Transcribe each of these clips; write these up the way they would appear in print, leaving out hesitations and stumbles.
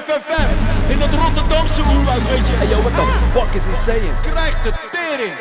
FFF in het Rotterdamse oerwoud, weet je. Hey yo, what the fuck is he saying? Krijg de tering!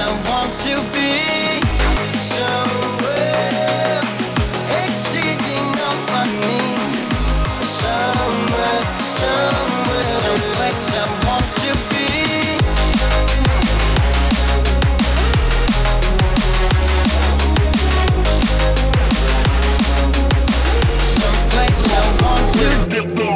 I want to be somewhere exceeding all my needs. Somewhere, somewhere, someplace I want to be. Someplace I want to be.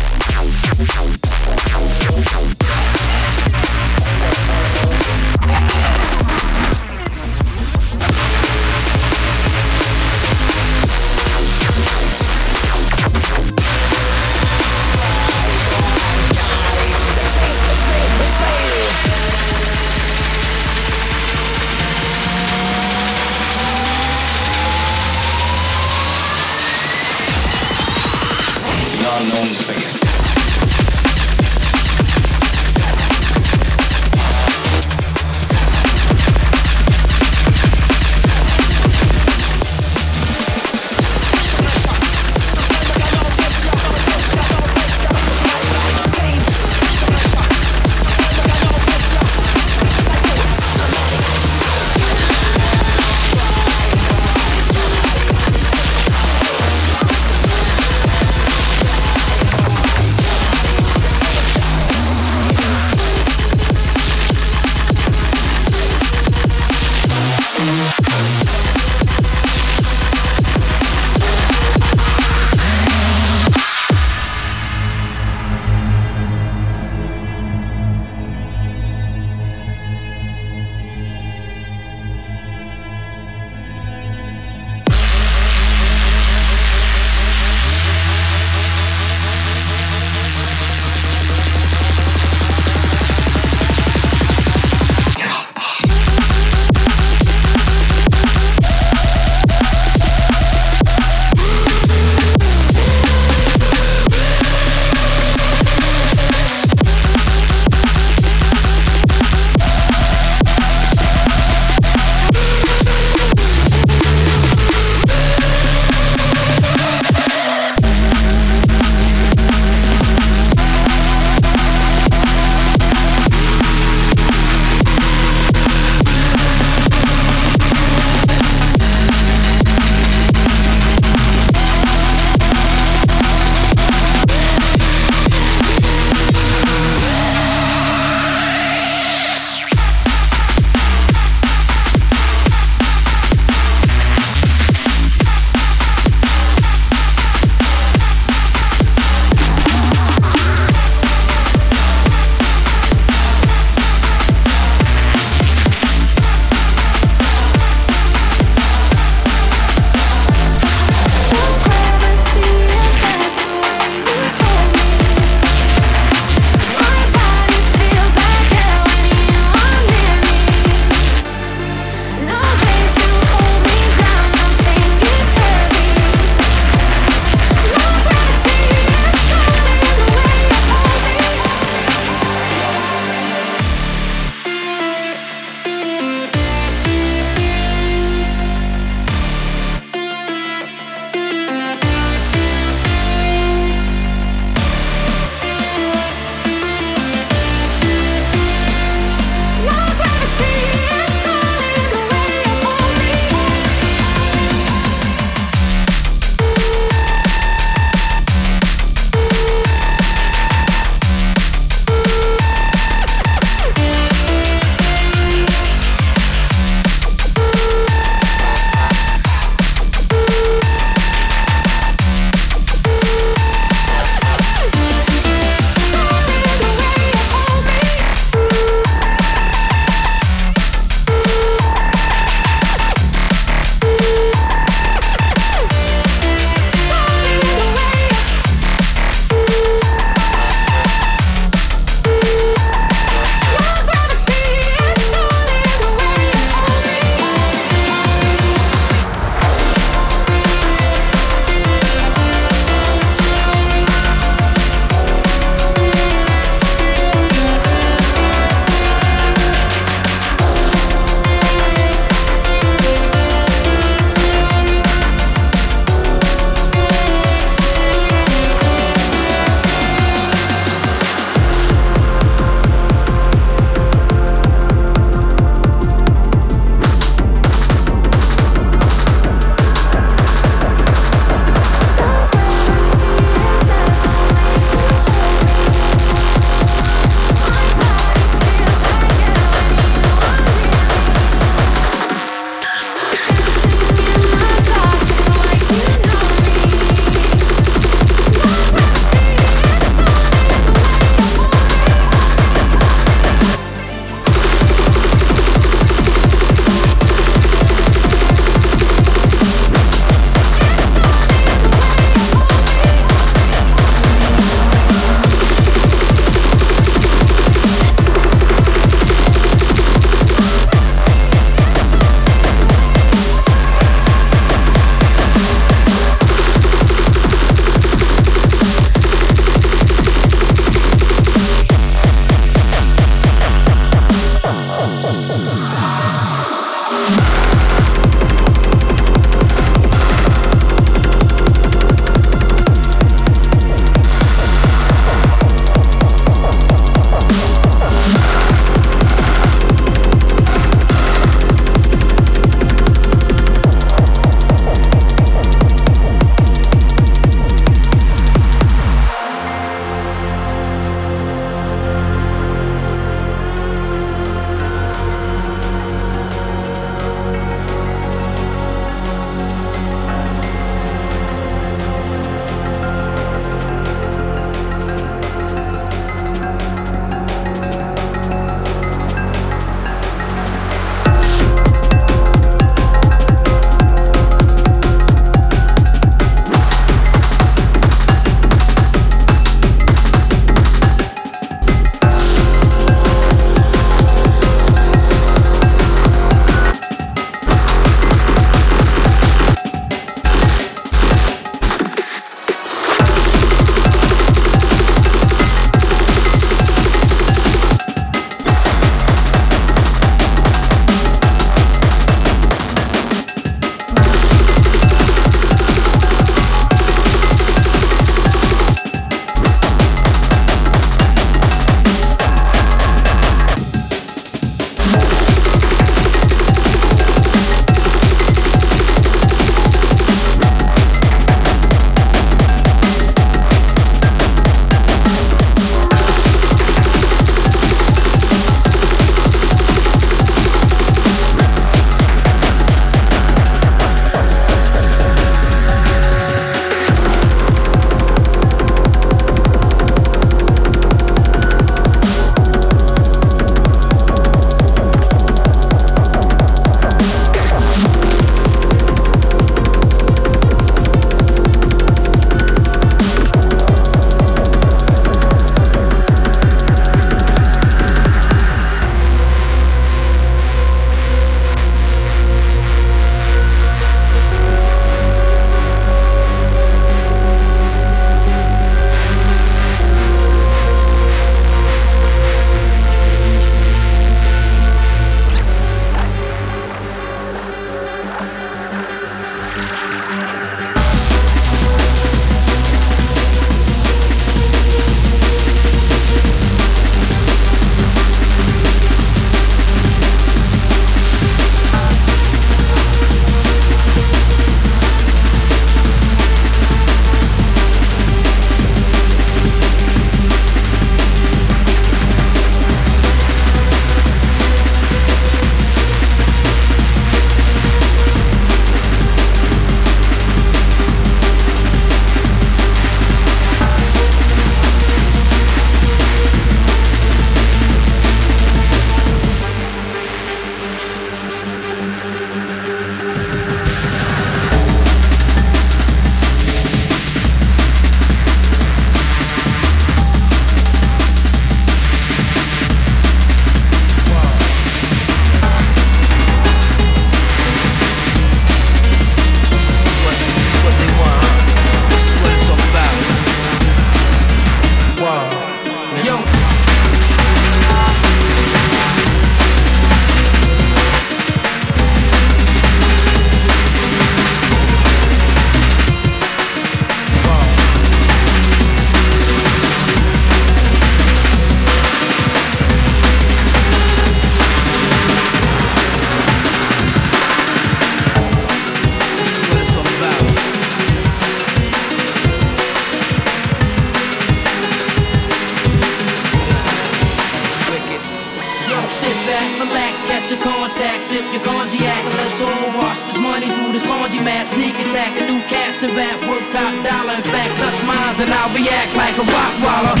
to that worth top dollar. In fact, touch mines and I'll react like a rock waller.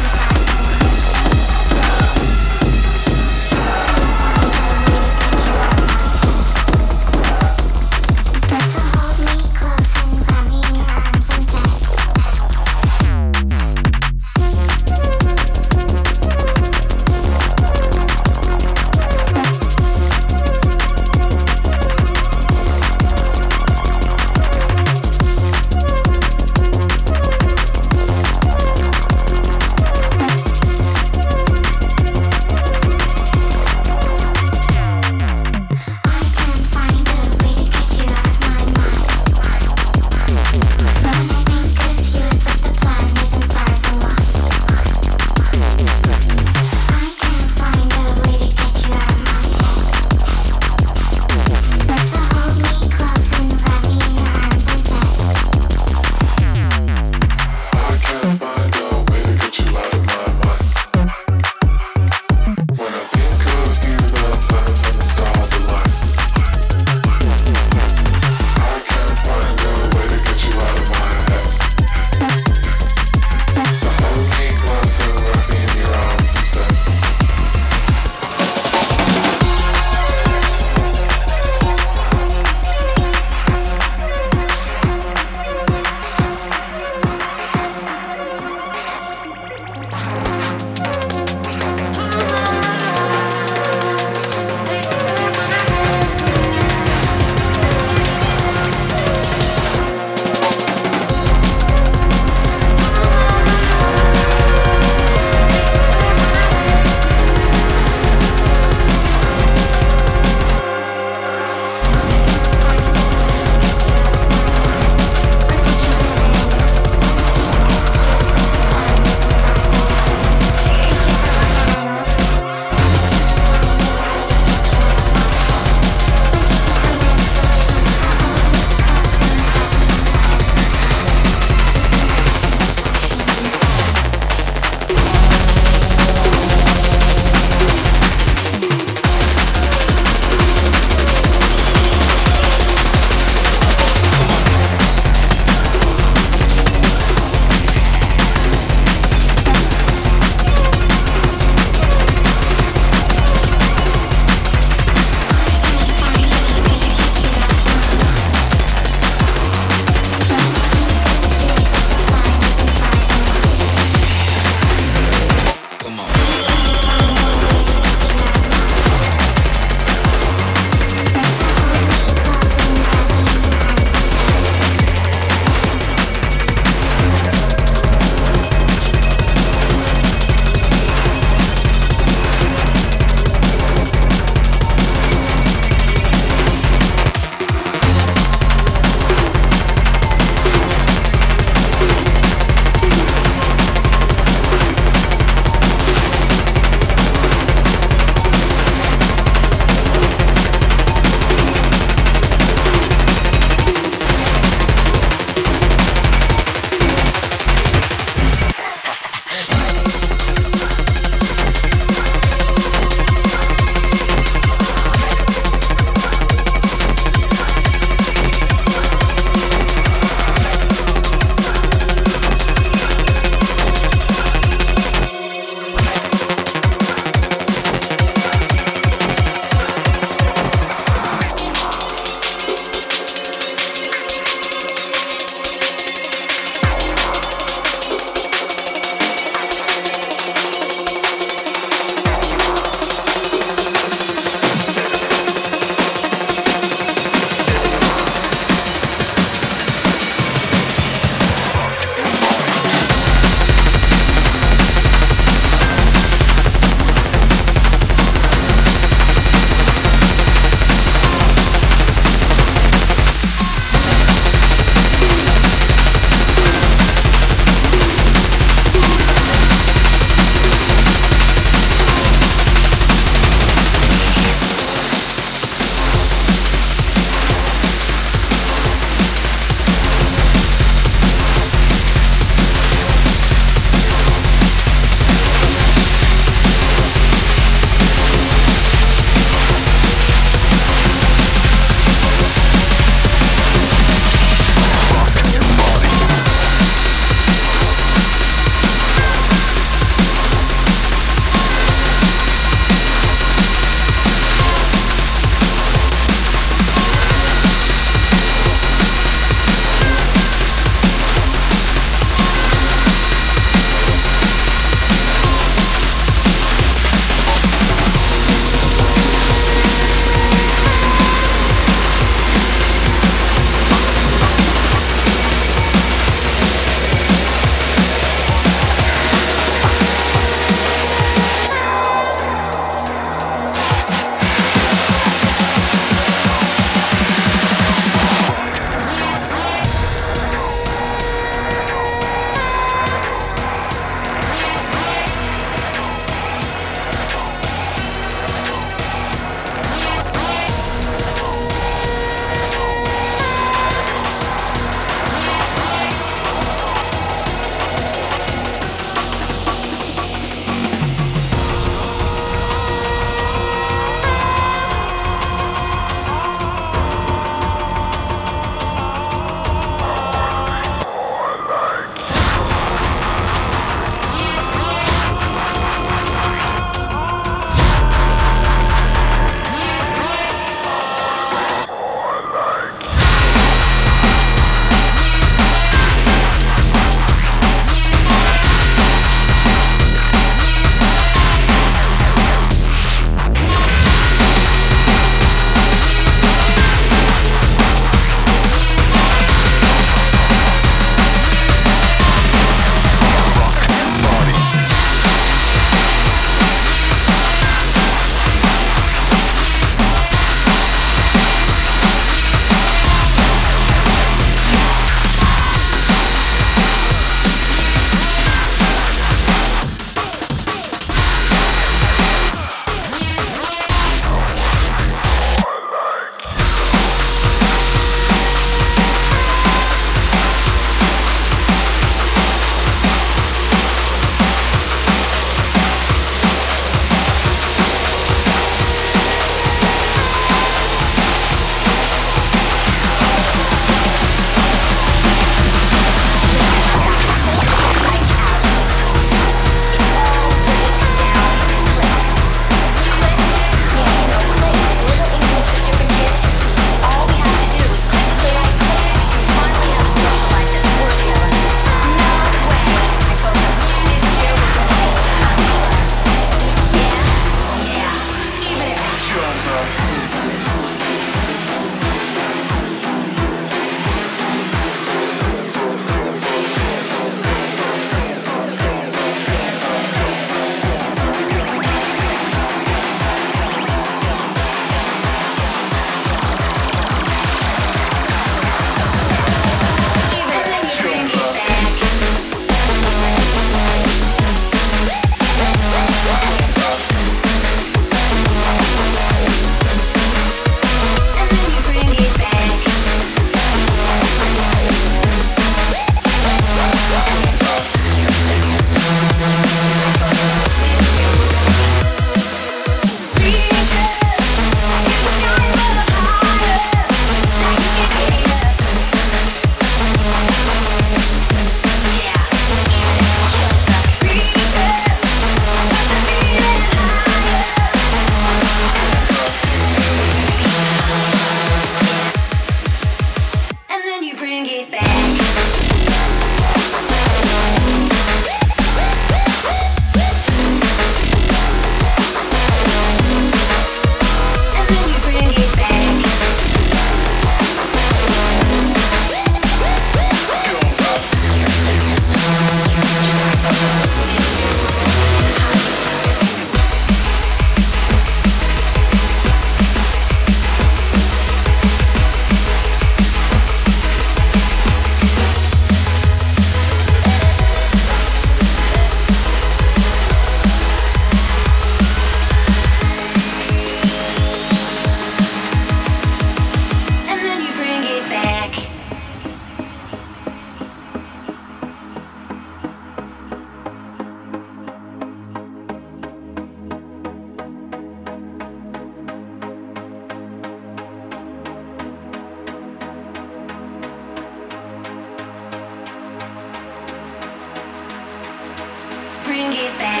bring it back.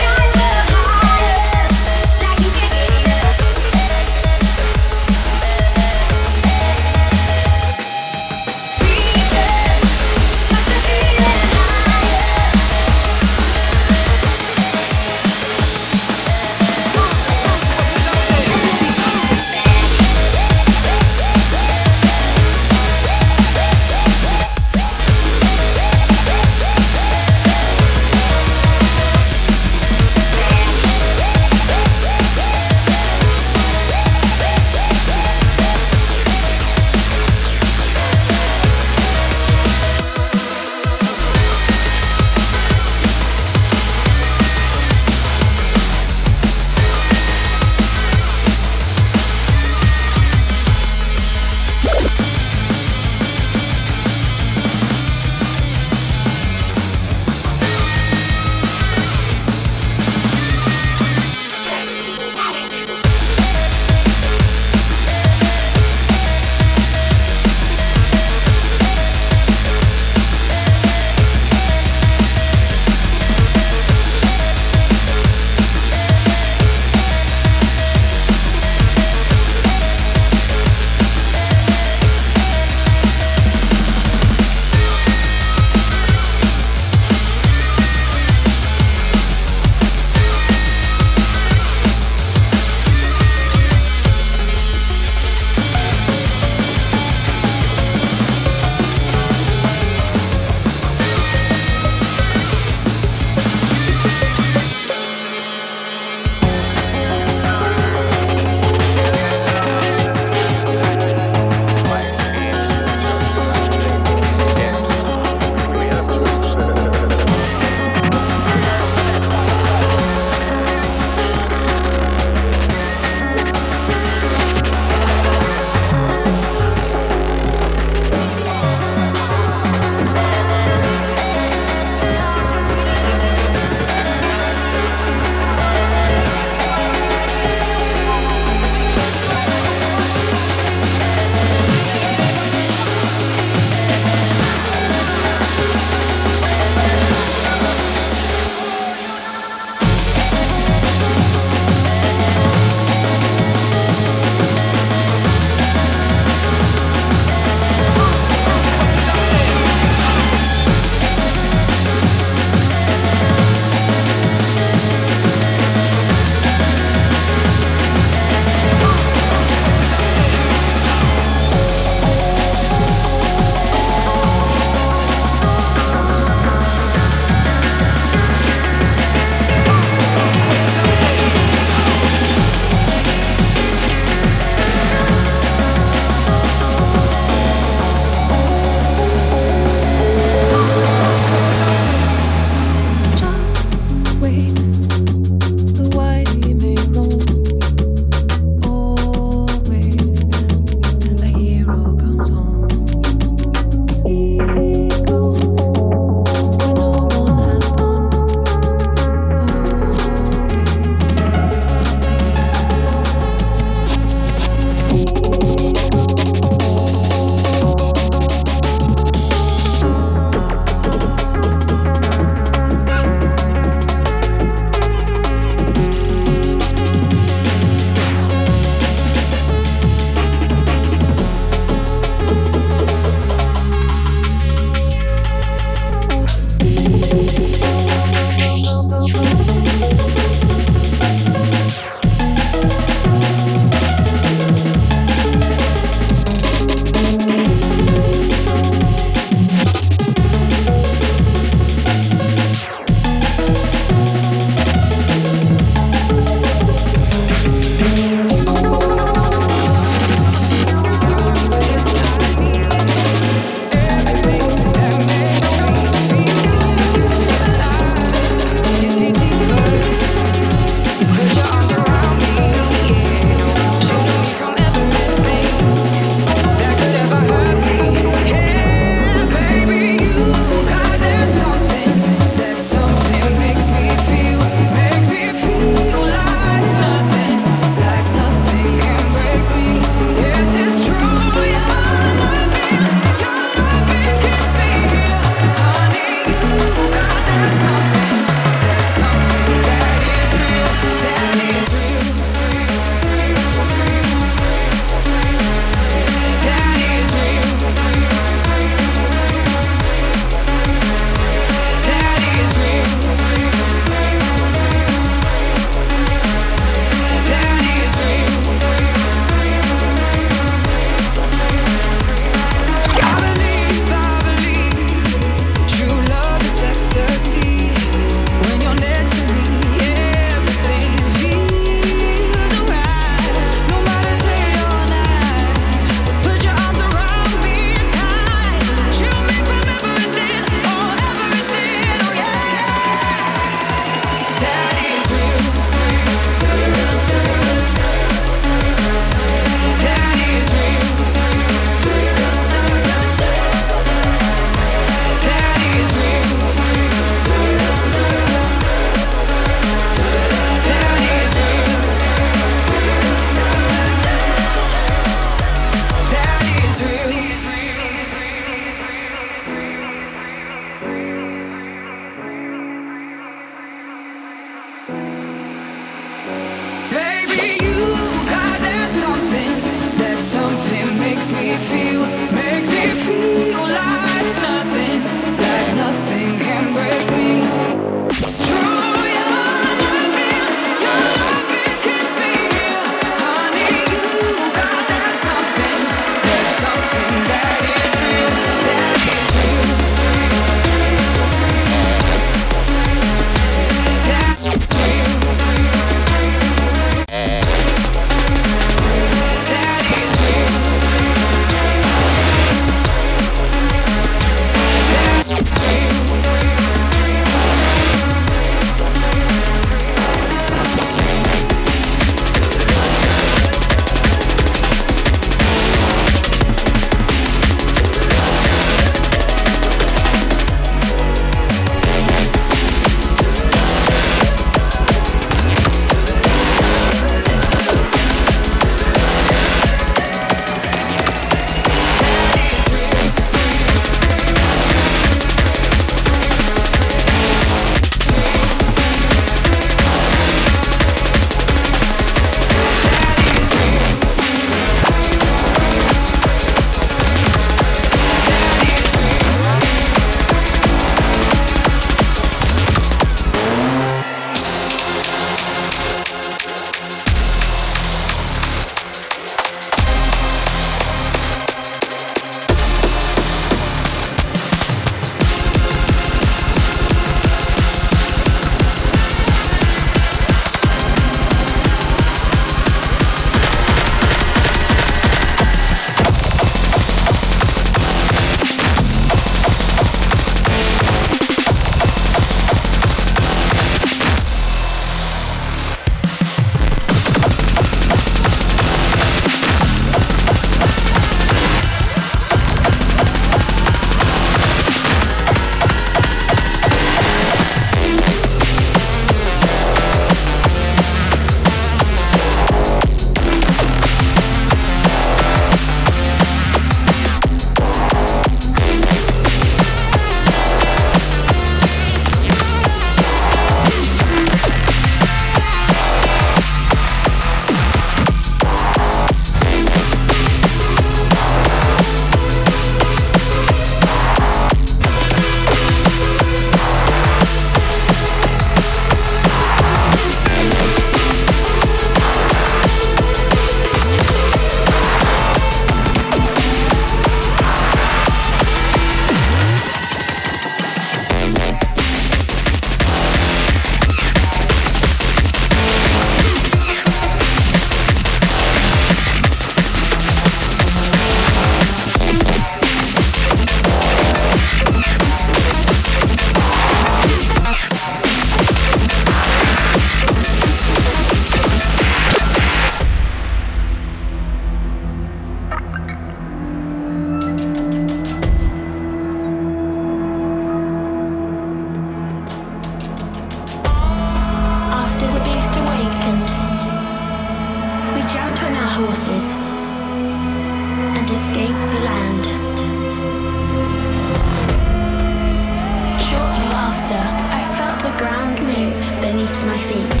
beneath my feet.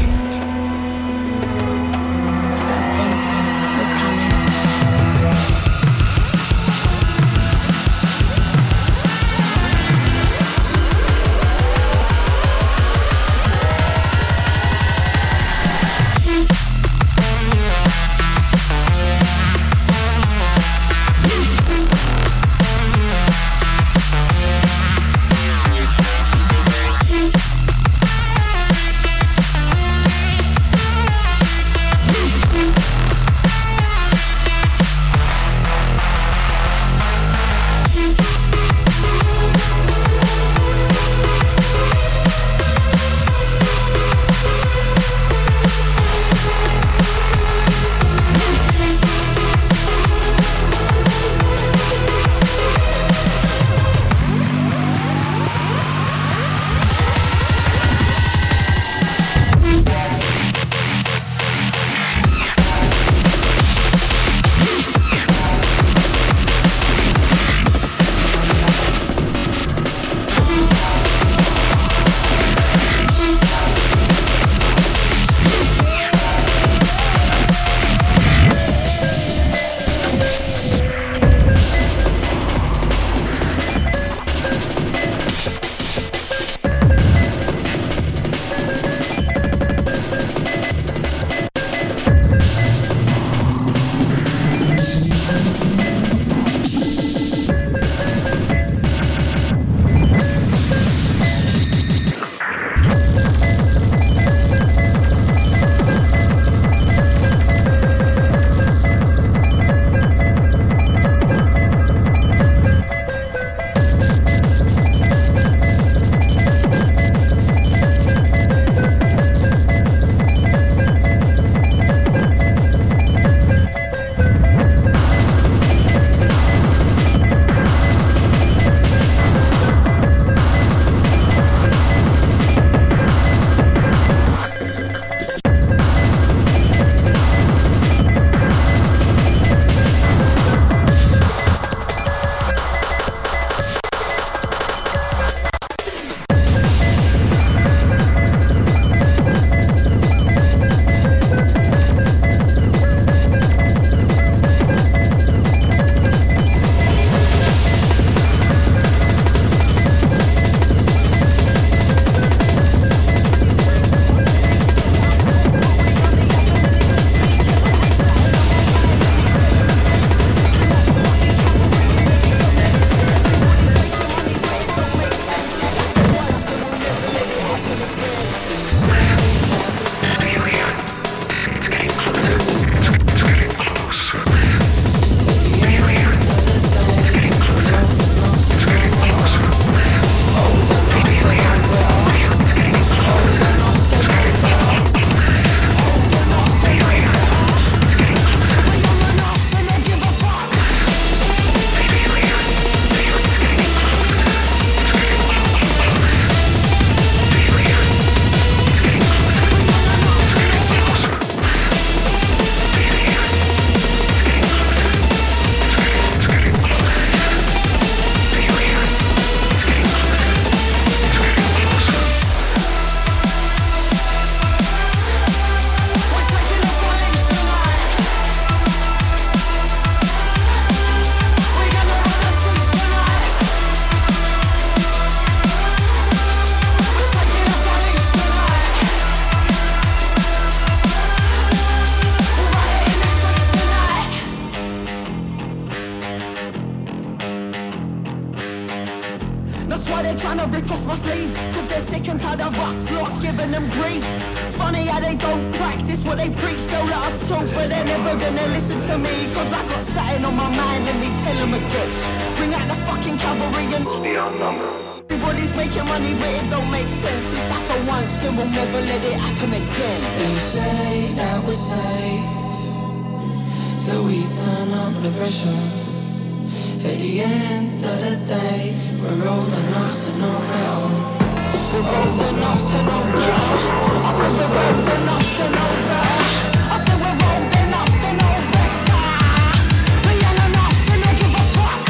Something was coming. That's why they're trying to rip off my sleeve, cause they're sick and tired of us not giving them grief. Funny how they don't practice what they preach. They'll let us talk, but they're never gonna listen to me, cause I got satin on my mind. Let me tell them again, bring out the fucking cavalry and the unnumbered. Everybody's making money but it don't make sense. It's happened once and we'll never let it happen again. They say that we're safe till we turn up the pressure. At the end of the day, we're old enough to know better. Old enough to know better. I said we're old enough to know better. I said we're old enough to know better. We're young enough to not give a fuck.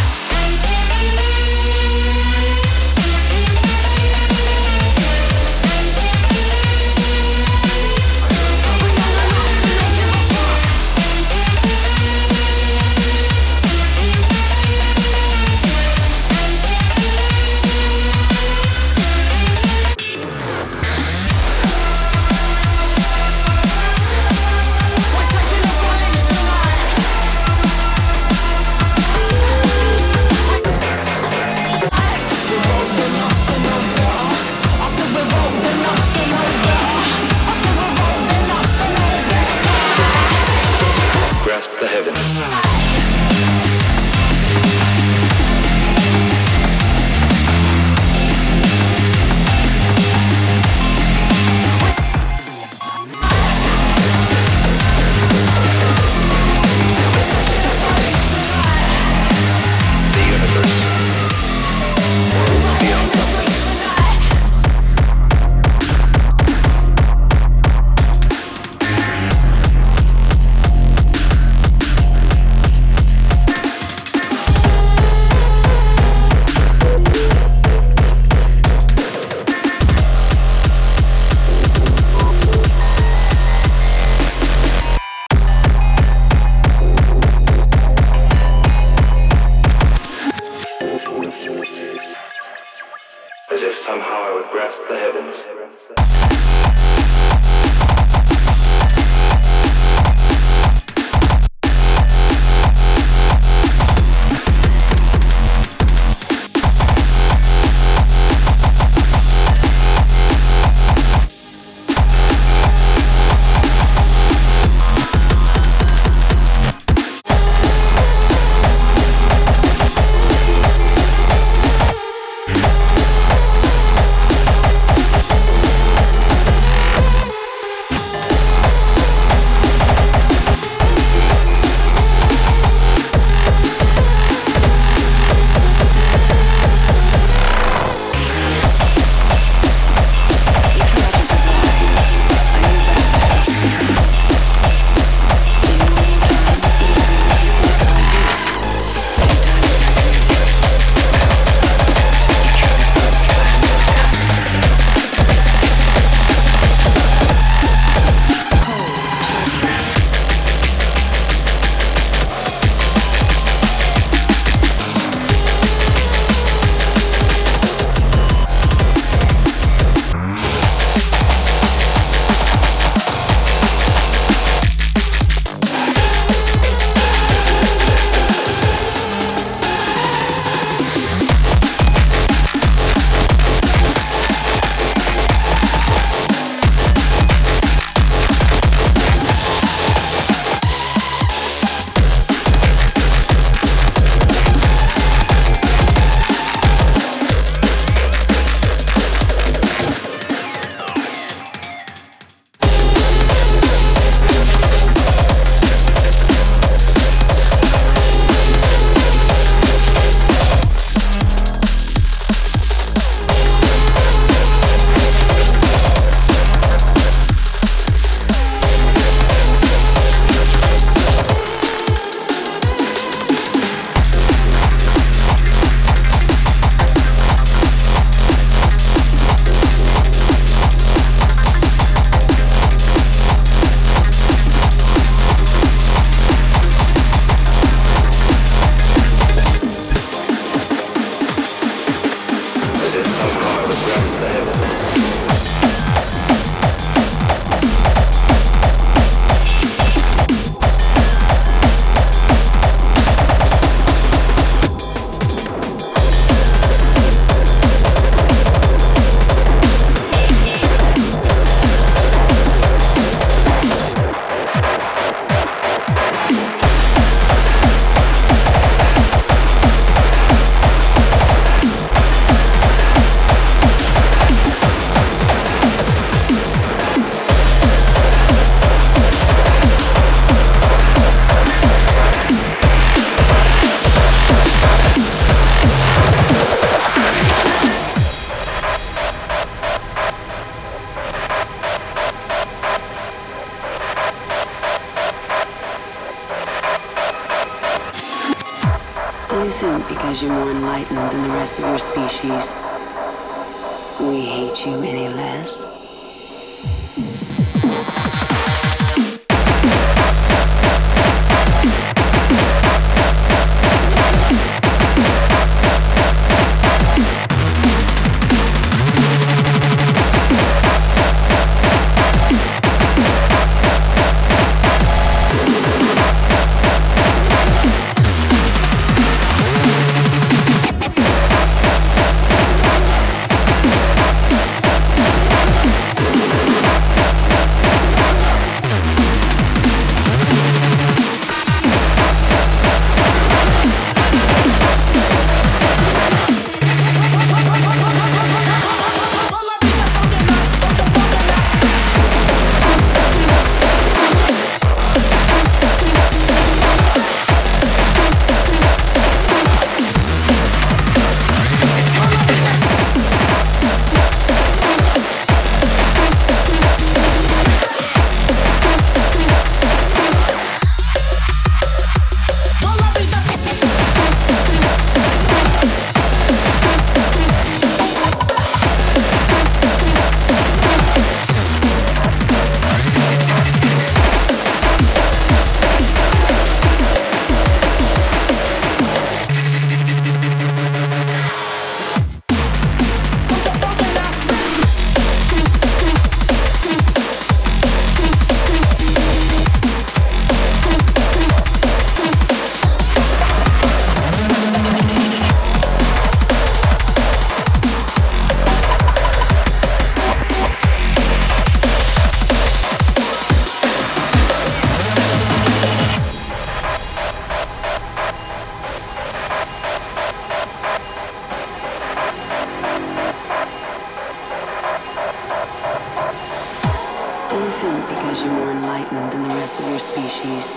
because you were enlightened than the rest of your species.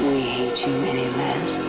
We hate you any less.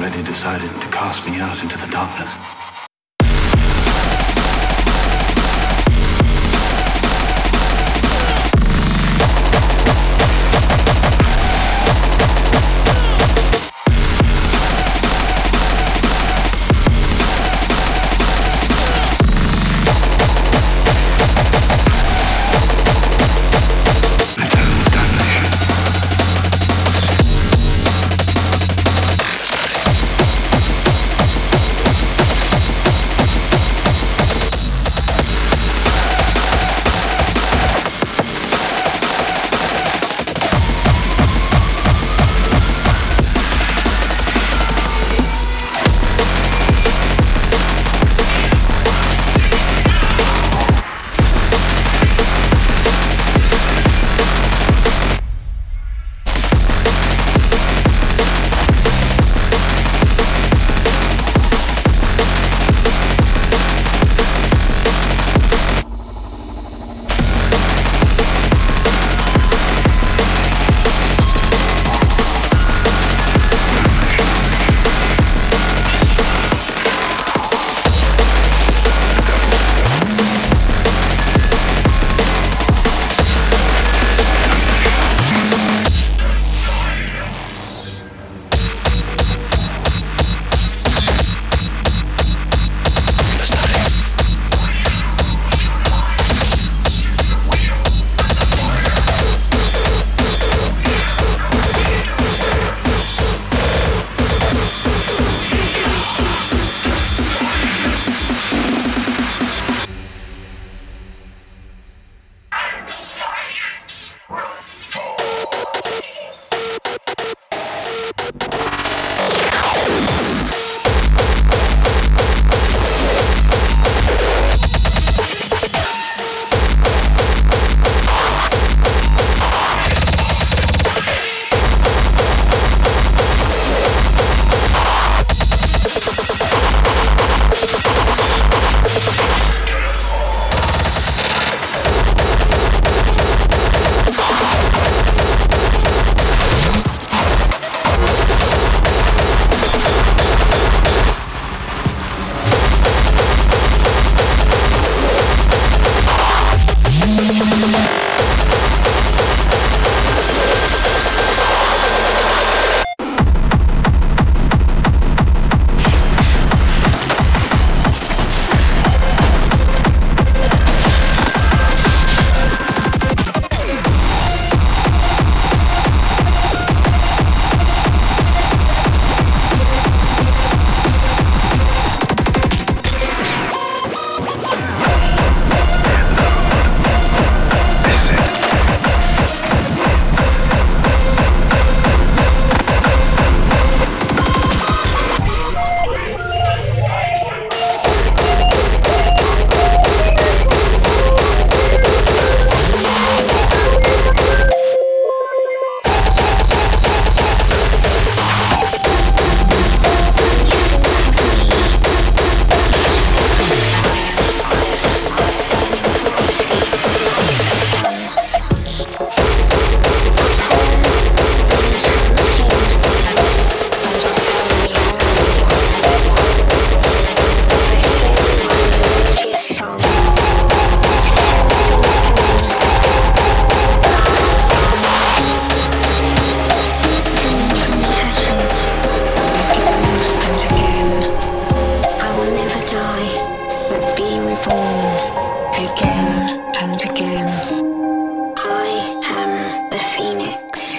already decided to cast me out into the darkness. Phoenix.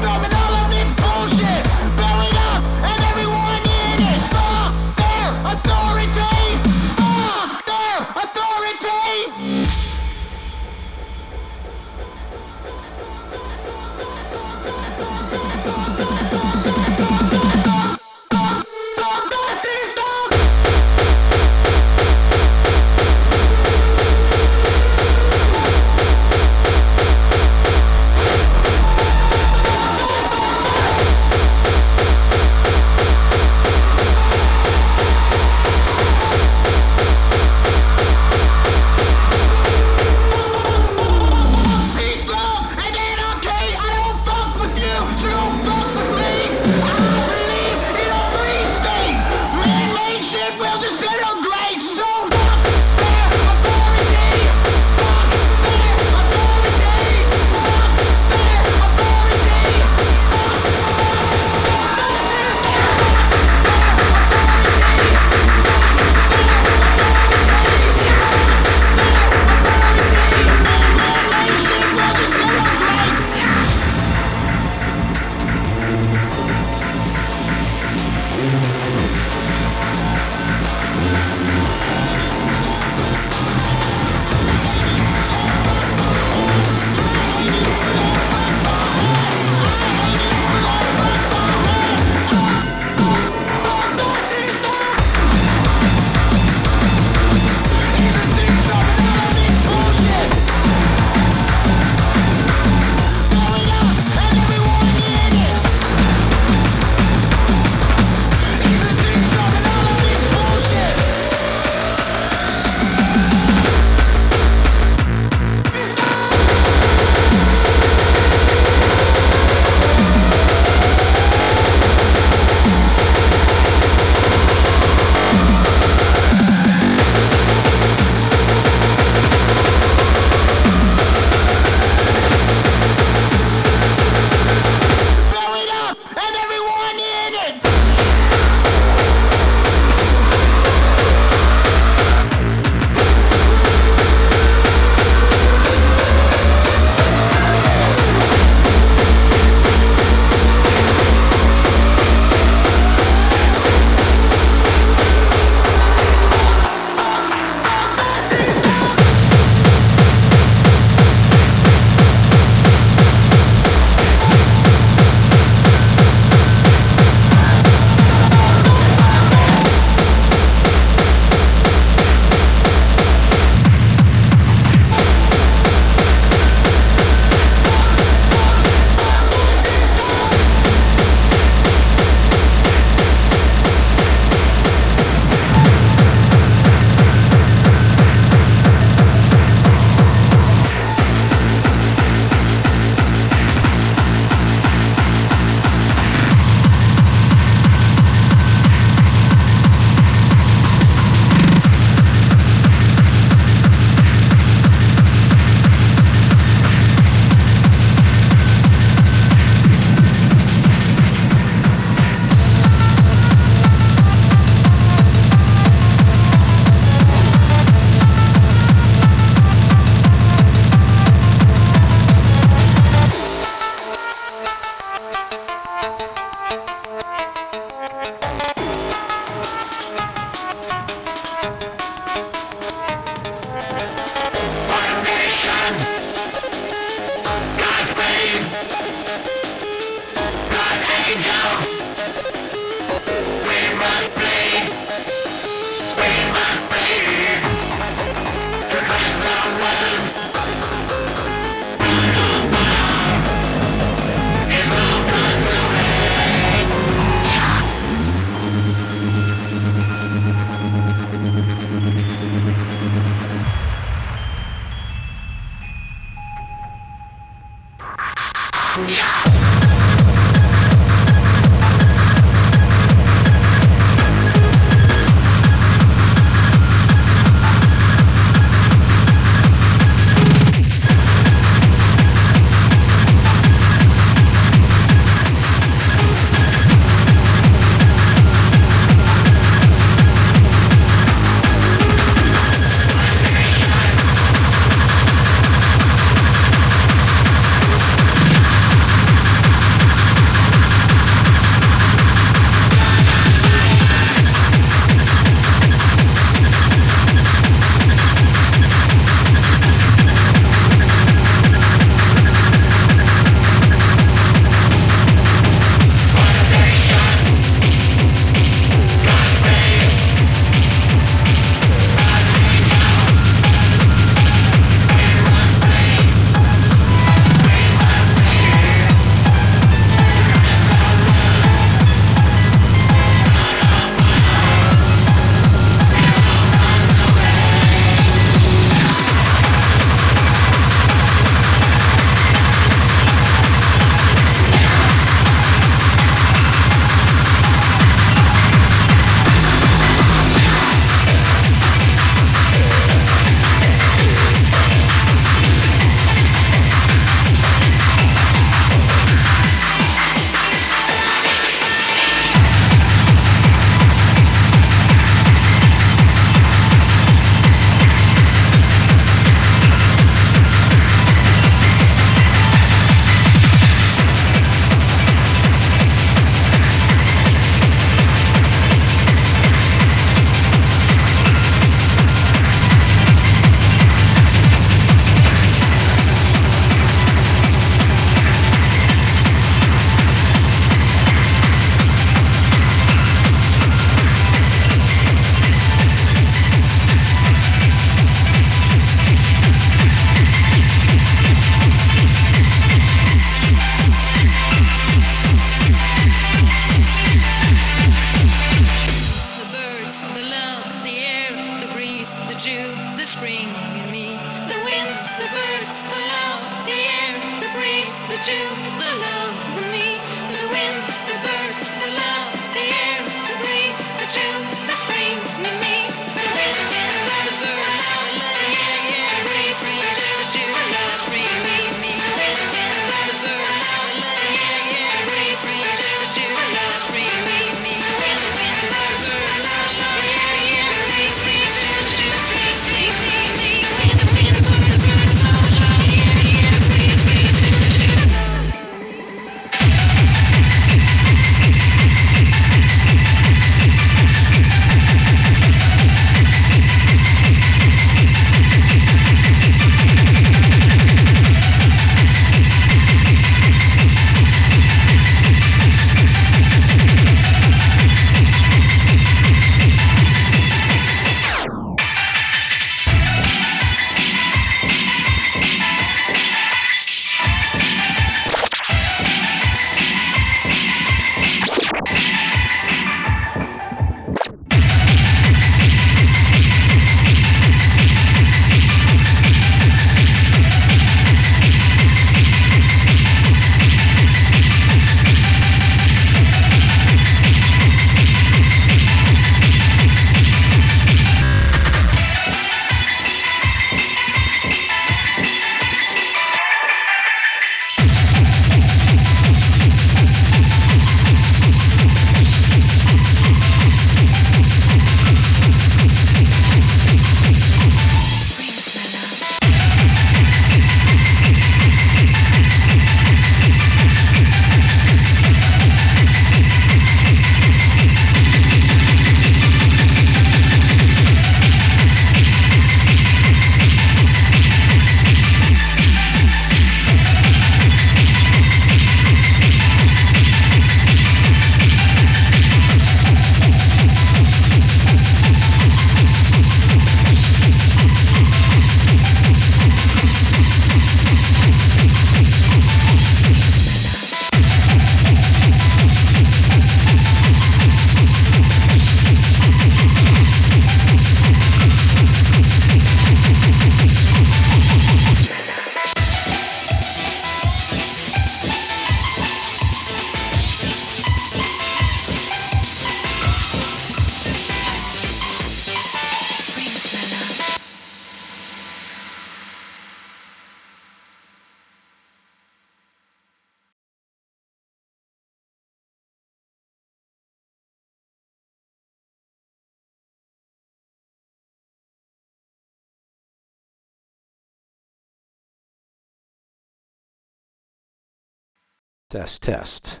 Test, test.